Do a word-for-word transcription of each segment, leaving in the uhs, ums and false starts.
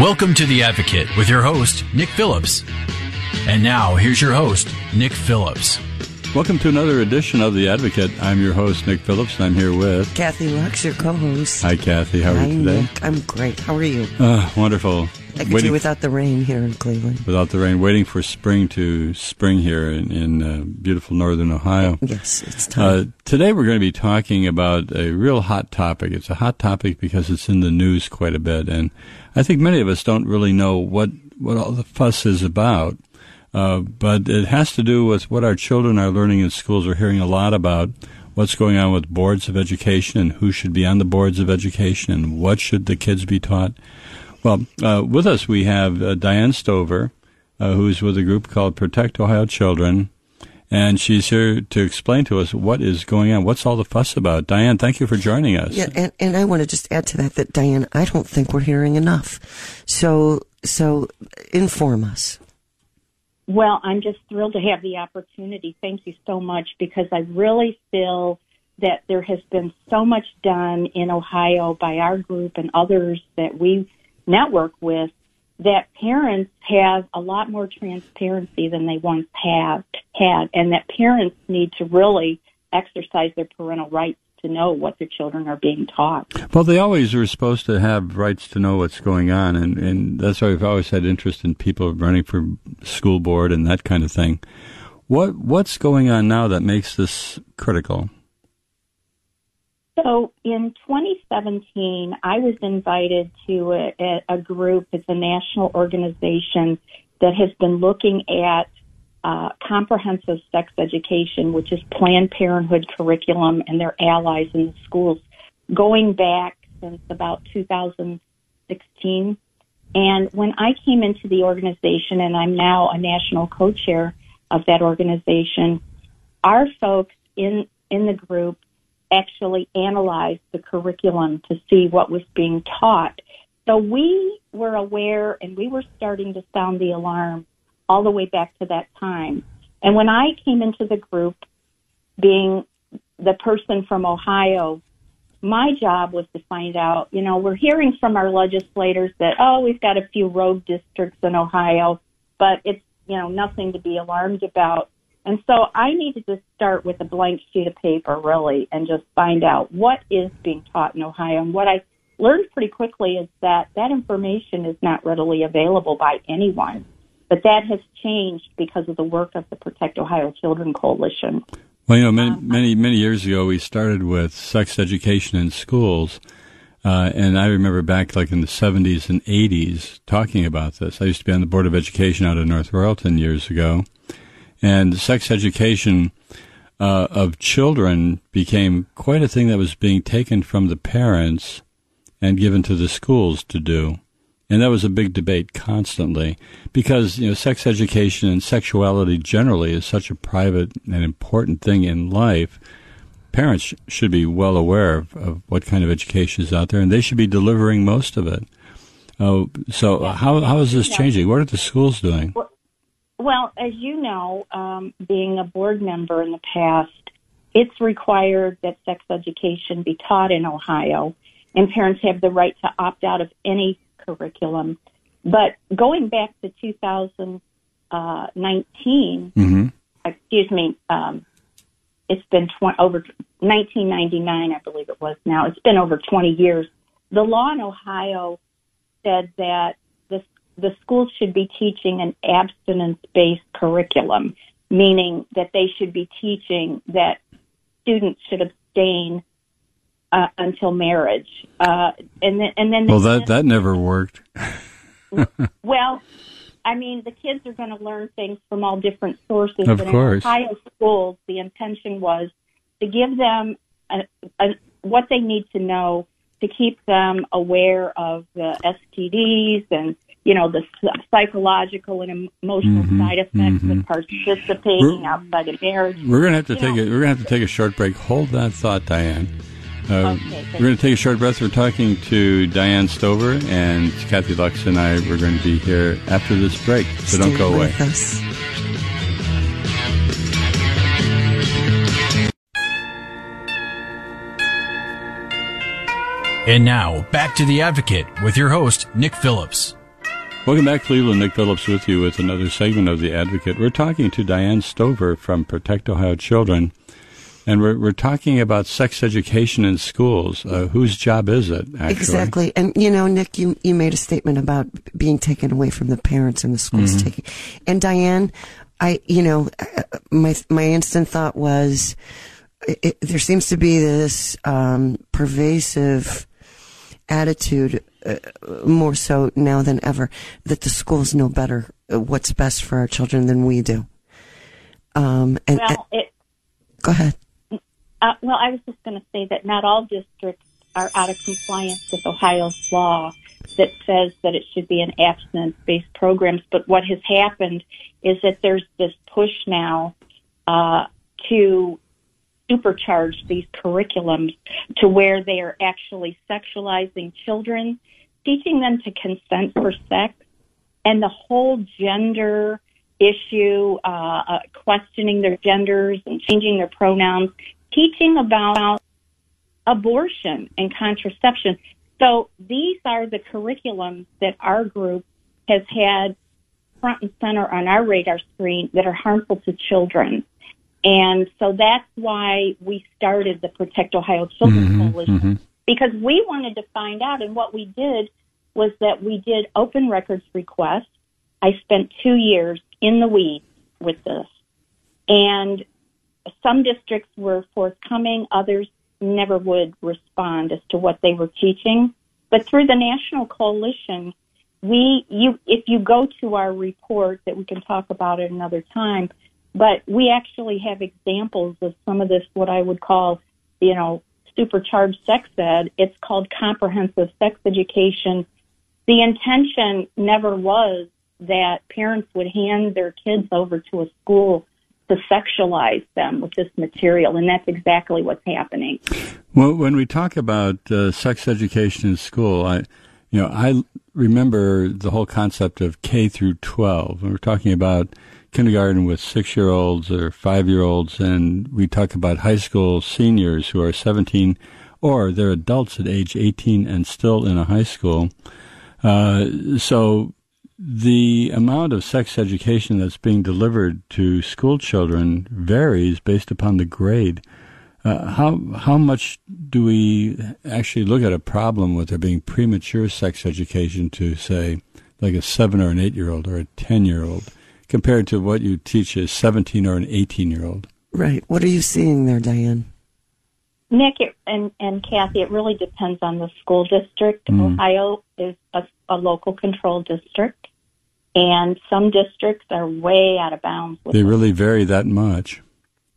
Welcome to The Advocate with your host, Nick Phillips. And now, here's your host, Nick Phillips. Welcome to another edition of The Advocate. I'm your host, Nick Phillips, and I'm here with... Kathy Lux, your co-host. Hi, Kathy. How are Hi, you today? Nick. I'm great. How are you? Uh, wonderful. I could waiting do without the rain here in Cleveland. Without the rain. Waiting for spring to spring here in, in uh, beautiful northern Ohio. Yes, it's time. Uh, today we're going to be talking about a real hot topic. It's a hot topic because it's in the news quite a bit, and... I think many of us don't really know what, what all the fuss is about, uh, but it has to do with what our children are learning in schools. We're hearing a lot about what's going on with boards of education and who should be on the boards of education and what should the kids be taught. Well, uh, with us we have uh, Diane Stover, uh, who's with a group called Protect Ohio Children, and she's here to explain to us what is going on. What's all the fuss about? Diane, thank you for joining us. Yeah, and, and I want to just add to that that, Diane, I don't think we're hearing enough. So, so inform us. Well, I'm just thrilled to have the opportunity. Thank you so much, because I really feel that there has been so much done in Ohio by our group and others that we network with that parents have a lot more transparency than they once have had, and that parents need to really exercise their parental rights to know what their children are being taught. Well, they always were supposed to have rights to know what's going on, and, and that's why we've always had interest in people running for school board and that kind of thing. What What's going on now that makes this critical? So in twenty seventeen, I was invited to a, a group. It's a national organization that has been looking at uh, comprehensive sex education, which is Planned Parenthood curriculum and their allies in the schools, going back since about two thousand sixteen. And when I came into the organization, and I'm now a national co-chair of that organization, our folks in, in the group actually analyzed the curriculum to see what was being taught. So we were aware, and we were starting to sound the alarm all the way back to that time. And when I came into the group, being the person from Ohio, my job was to find out, you know, we're hearing from our legislators that, oh, we've got a few rogue districts in Ohio, but it's, you know, nothing to be alarmed about. And so I needed to start with a blank sheet of paper, really, and just find out what is being taught in Ohio. And what I learned pretty quickly is that that information is not readily available by anyone. But that has changed because of the work of the Protect Ohio Children Coalition. Well, you know, many, um, many, many years ago, we started with sex education in schools. Uh, and I remember back like in the seventies and eighties talking about this. I used to be on the Board of Education out of North Arlington years ago. And sex education uh, of children became quite a thing that was being taken from the parents and given to the schools to do. And that was a big debate constantly because, you know, sex education and sexuality generally is such a private and important thing in life. Parents sh- should be well aware of, of what kind of education is out there, and they should be delivering most of it. Uh, so yeah. how how is this yeah. changing? What are the schools doing? Well, Well, as you know, um, being a board member in the past, it's required that sex education be taught in Ohio, and parents have the right to opt out of any curriculum. But going back to two thousand nineteen, mm-hmm. excuse me, um, it's been tw- over nineteen ninety-nine, I believe it was now. It's been over twenty years. The law in Ohio said that the schools should be teaching an abstinence-based curriculum, meaning that they should be teaching that students should abstain uh, until marriage. Uh, and then, and then well, the that kids, that never worked. Well, I mean, the kids are going to learn things from all different sources. Of and course, in Ohio schools, the intention was to give them a, a, what they need to know to keep them aware of the S T Ds and, you know, the psychological and emotional mm-hmm, side effects mm-hmm. of participating we're, outside of marriage. We're going to have to you take know. a, we're going to have to take a short break. Hold that thought, Diane. Uh, okay, we're going to take a short breath. We're talking to Diane Stover, and Kathy Lux and I. We're going to be here after this break, so Stay don't go away. Us. And now, back to The Advocate with your host, Nick Phillips. Welcome back, Cleveland. Nick Phillips with you with another segment of The Advocate. We're talking to Diane Stover from Protect Ohio Children, and we're we're talking about sex education in schools. Uh, whose job is it, actually? Exactly. And, you know, Nick, you, you made a statement about being taken away from the parents and the schools mm-hmm. taking. And, Diane, I you know, my my instant thought was it, there seems to be this um, pervasive attitude, uh, more so now than ever, that the schools know better what's best for our children than we do. Um, and, well, and, it, go ahead. Uh, well, I was just going to say that not all districts are out of compliance with Ohio's law that says that it should be an abstinence-based programs. But what has happened is that there's this push now uh, to supercharge these curriculums to where they are actually sexualizing children, teaching them to consent for sex, and the whole gender issue, uh, uh, questioning their genders and changing their pronouns, teaching about abortion and contraception. So these are the curriculums that our group has had front and center on our radar screen that are harmful to children. And so that's why we started the Protect Ohio Children mm-hmm, Coalition, mm-hmm. because we wanted to find out. And what we did was that we did open records requests. I spent two years in the weeds with this. And some districts were forthcoming. Others never would respond as to what they were teaching. But through the national coalition, we, you, if you go to our report that we can talk about at another time, but we actually have examples of some of this, what I would call, you know, supercharged sex ed. It's called comprehensive sex education. The intention never was that parents would hand their kids over to a school to sexualize them with this material, and that's exactly what's happening. Well, when we talk about uh, sex education in school, I, you know, I remember the whole concept of K through twelve. When we're talking about kindergarten with six-year-olds or five-year-olds, and we talk about high school seniors who are seventeen, or they're adults at age eighteen and still in a high school. Uh, so the amount of sex education that's being delivered to school children varies based upon the grade. Uh, how how much do we actually look at a problem with there being premature sex education to, say, like a seven or an eight-year-old or a ten-year-old? Compared to what you teach a seventeen or an eighteen-year-old. Right. What are you seeing there, Diane? Nick it, and, and Kathy, it really depends on the school district. Mm. Ohio is a, a local control district, and some districts are way out of bounds. With they them. really vary that much.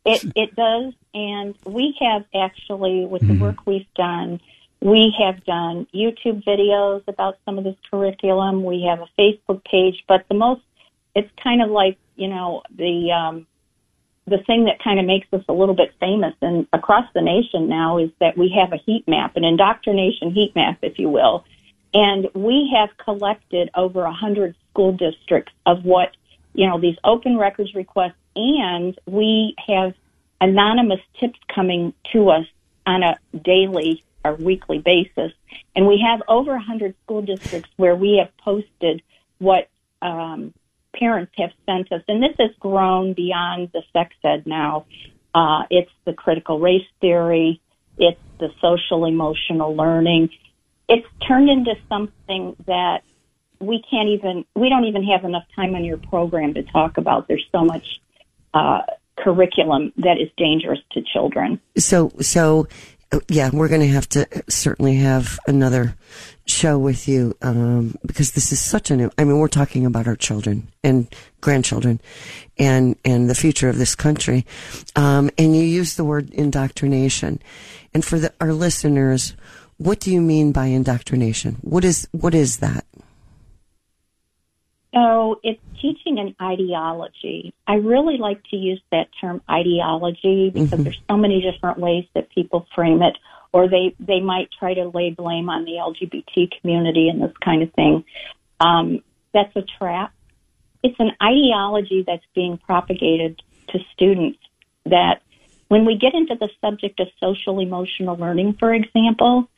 It, it does, and we have actually, with mm. the work we've done, we have done YouTube videos about some of this curriculum. We have a Facebook page, but the most It's kind of like, you know, the um, the thing that kind of makes us a little bit famous and across the nation now is that we have a heat map, an indoctrination heat map, if you will. And we have collected over one hundred school districts of what, you know, these open records requests, and we have anonymous tips coming to us on a daily or weekly basis. And we have over one hundred school districts where we have posted what um, – parents have sent us, and this has grown beyond the sex ed now. Uh, it's the critical race theory. It's the social emotional learning. It's turned into something that we can't even, we don't even have enough time on your program to talk about. There's so much uh, curriculum that is dangerous to children. So, so yeah, we're going to have to certainly have another show with you, um, because this is such a new, I mean, we're talking about our children and grandchildren and, and the future of this country. Um, and you use the word indoctrination. And for the, our listeners, What do you mean by indoctrination? What is what is that? So it's teaching an ideology. I really like to use that term ideology because mm-hmm. there's so many different ways that people frame it, or they, they might try to lay blame on the L G B T community and this kind of thing. Um, that's a trap. It's an ideology that's being propagated to students that when we get into the subject of social emotional learning, for example,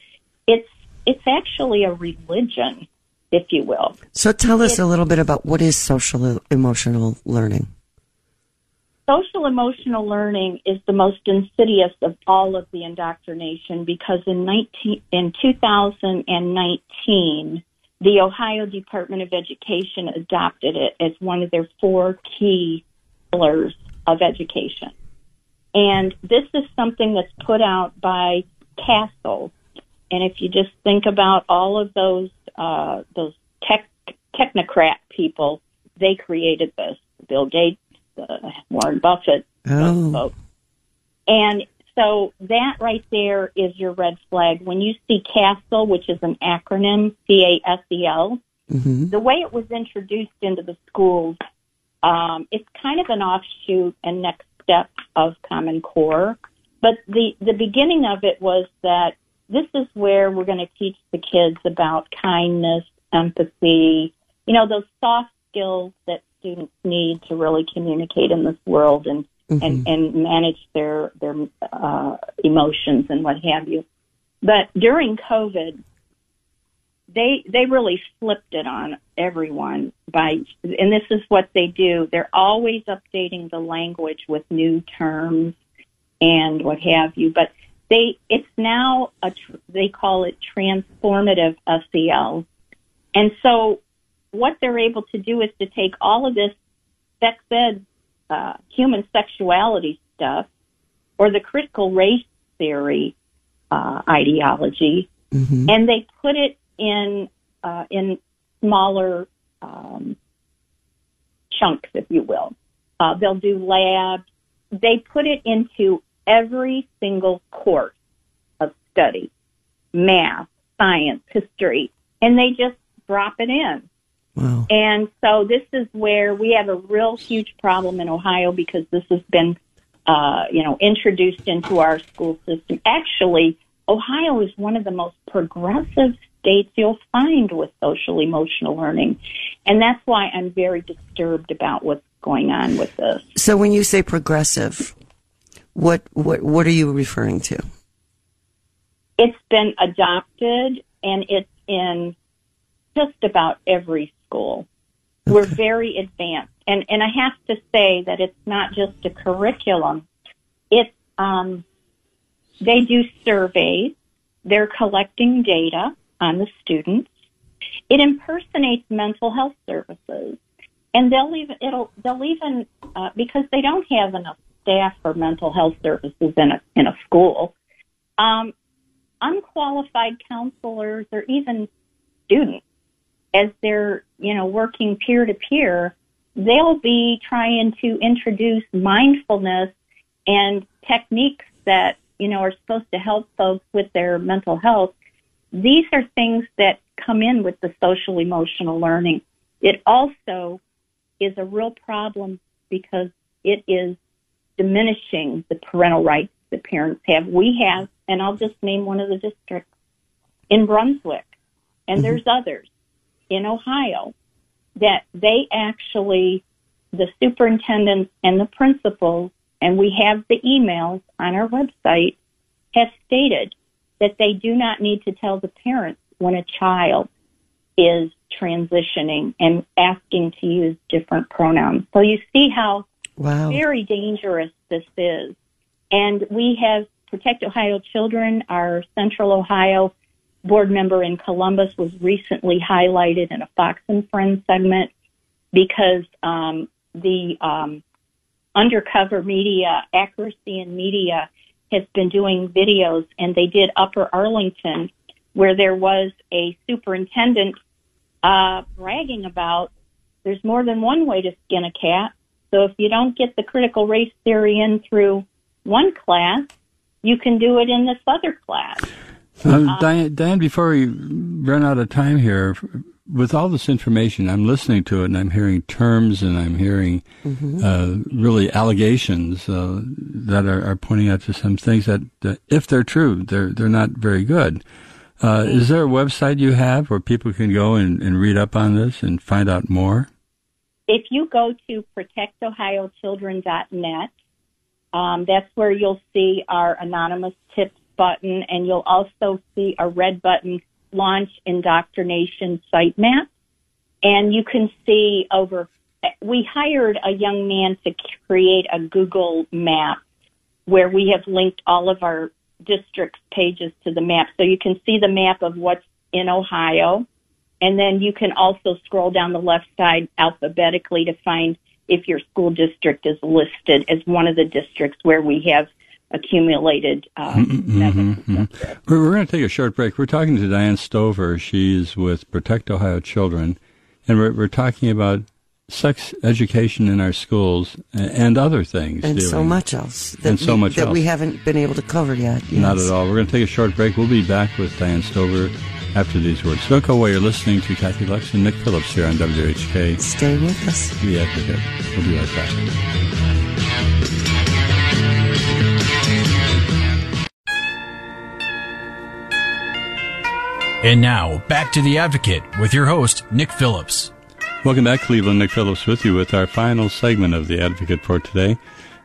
it's it's actually a religion, if you will. So tell us it's, a little bit about what is social emotional learning. Social emotional learning is the most insidious of all of the indoctrination because in nineteen in twenty nineteen, the Ohio Department of Education adopted it as one of their four key pillars of education. And this is something that's put out by CASEL. And if you just think about all of those uh, those tech, technocrat people, they created this. Bill Gates, uh, Warren Buffett. Oh. Folks. And so that right there is your red flag. When you see CASEL, which is an acronym, C A S E L, mm-hmm. the way it was introduced into the schools, um, it's kind of an offshoot and next step of Common Core. But the, the beginning of it was that this is where we're going to teach the kids about kindness, empathy, you know, those soft skills that students need to really communicate in this world and, mm-hmm. and, and manage their, their uh, emotions and what have you. But during COVID, they they really flipped it on everyone by, and this is what they do. They're always updating the language with new terms and what have you. But they it's now a they call it transformative S E L, and so what they're able to do is to take all of this sex ed, uh, human sexuality stuff, or the critical race theory uh, ideology, mm-hmm. and they put it in uh, in smaller um, chunks, if you will. Uh, they'll do labs. They put it into every single course of study, math, science, history, and they just drop it in. Wow. And so this is where we have a real huge problem in Ohio because this has been, uh, you know, introduced into our school system. Actually, Ohio is one of the most progressive states you'll find with social emotional learning. And that's why I'm very disturbed about what's going on with this. So when you say progressive, what what, what are you referring to? It's been adopted and it's in just about every school. Okay. We're very advanced. And and I have to say that it's not just a curriculum. It's um, they do surveys. They're collecting data on the students. It impersonates mental health services, and they'll even it'll they'll even uh, because they don't have enough staff for mental health services in a in a school. Um, unqualified counselors or even students, as they're you know working peer to peer, they'll be trying to introduce mindfulness and techniques that you know are supposed to help folks with their mental health. These are things that come in with the social emotional learning. It also is a real problem because it is diminishing the parental rights that parents have. We have, and I'll just name one of the districts in Brunswick, and there's mm-hmm. others in Ohio, that they actually, the superintendents and the principals, and we have the emails on our website, have stated that they do not need to tell the parents when a child is transitioning and asking to use different pronouns. So you see how wow. very dangerous this is. And we have Protect Ohio Children, our Central Ohio board member in Columbus, was recently highlighted in a Fox and Friends segment because um, the um, undercover media, Accuracy in Media, has been doing videos, and they did Upper Arlington, where there was a superintendent uh, bragging about there's more than one way to skin a cat. So if you don't get the critical race theory in through one class, you can do it in this other class. Um, um, Diane, Diane, before we run out of time here, with all this information, I'm listening to it and I'm hearing terms and I'm hearing mm-hmm. uh, really allegations uh, that are, are pointing out to some things that, that, if they're true, they're they're not very good. Uh, is there a website you have where people can go and, and read up on this and find out more? If you go to protect ohio children dot net, um, that's where you'll see our anonymous tips button, and you'll also see a red button, Launch Indoctrination Sitemap. And you can see over, we hired a young man to create a Google map where we have linked all of our districts pages to the map. So you can see the map of what's in Ohio. And then you can also scroll down the left side alphabetically to find if your school district is listed as one of the districts where we have accumulated. Uh, mm-hmm, mm-hmm. We're going to take a short break. We're talking to Diane Stover. She's with Protect Ohio Children. And we're, we're talking about sex education in our schools and other things. And so much else. And so much else. That we haven't been able to cover yet. Yes. Not at all. We're going to take a short break. We'll be back with Diane Stover after these words. Don't go away. You're listening to Kathy Lux and Nick Phillips here on W H K. Stay with us. Be advocate. We'll be right back. And now, back to The Advocate with your host, Nick Phillips. Welcome back, Cleveland. Nick Phillips with you with our final segment of The Advocate for today.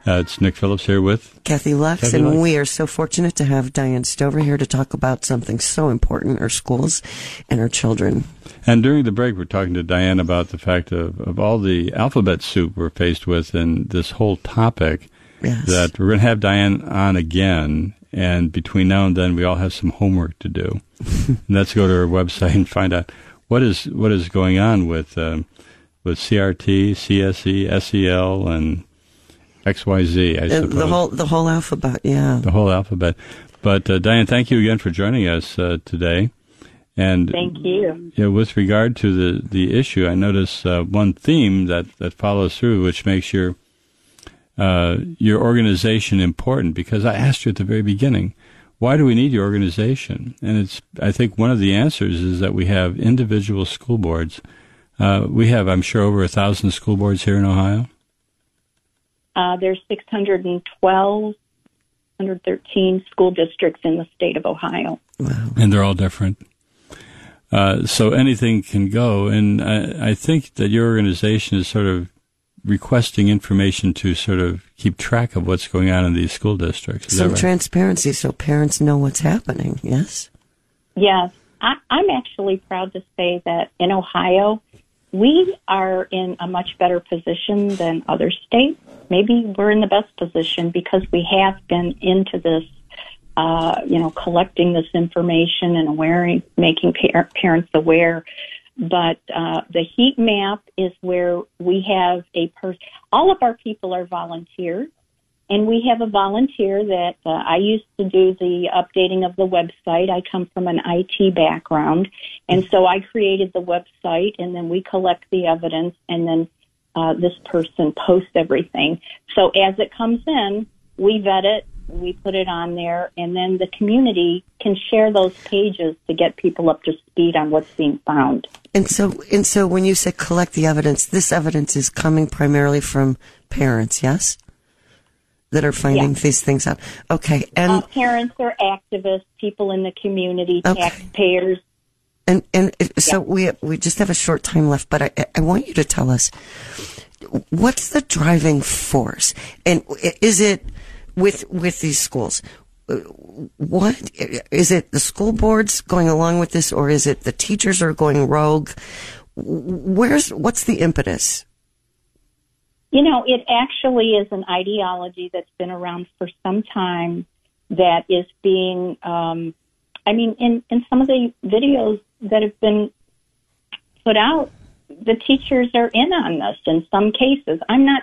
Uh, it's Nick Phillips here with Kathy Lux, Kathy and Lux. We are so fortunate to have Diane Stover here to talk about something so important, our schools and our children. And during the break, we're talking to Diane about the fact of, of all the alphabet soup we're faced with in this whole topic, yes. that we're going to have Diane on again. And between now and then, we all have some homework to do. And let's go to our website and find out what is what is going on with um, with C R T, C S E, S E L, and X Y Z. I suppose the whole the whole alphabet, yeah, the whole alphabet. But uh, Diane, thank you again for joining us uh, today. And thank you. you know, with regard to the, the issue, I notice uh, one theme that, that follows through, which makes your Uh, your organization important, because I asked you at the very beginning, why do we need your organization? And it's, I think one of the answers is that we have individual school boards. Uh, we have, I'm sure, over a thousand school boards here in Ohio. Uh, there's six hundred twelve, six hundred thirteen school districts in the state of Ohio. Wow. And they're all different. Uh, so anything can go. And I, I think that your organization is sort of requesting information to sort of keep track of what's going on in these school districts. Is Some that right? transparency so parents know what's happening, yes? Yes. I, I'm actually proud to say that in Ohio, we are in a much better position than other states. Maybe we're in the best position because we have been into this, uh, you know, collecting this information and aware, making par- parents aware. But uh, the heat map is where we have a person. All of our people are volunteers, and we have a volunteer that uh, I used to do the updating of the website. I come from an I T background, and so I created the website, and then we collect the evidence, and then uh, this person posts everything. So as it comes in, we vet it. We put it on there, and then the community can share those pages to get people up to speed on what's being found. And so, and so when you say collect the evidence, this evidence is coming primarily from parents, yes? That are finding yes. these things out. Okay. And uh, parents or activists, people in the community, okay. taxpayers. And and so yeah. we we just have a short time left, but I I want you to tell us, what's the driving force? And is it... With with these schools, what is it? The school boards going along with this, or is it the teachers are going rogue? Where's what's the impetus? You know, it actually is an ideology that's been around for some time that is being. Um, I mean, in in some of the videos that have been put out, the teachers are in on this in some cases. I'm not.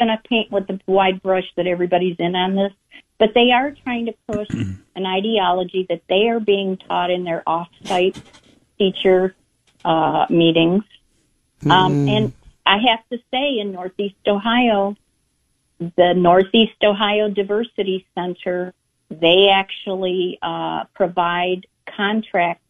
going to paint with the wide brush that everybody's in on this, but they are trying to push an ideology that they are being taught in their off-site teacher uh, meetings. Mm. Um, and I have to say, in Northeast Ohio, the Northeast Ohio Diversity Center They actually uh, provide contracts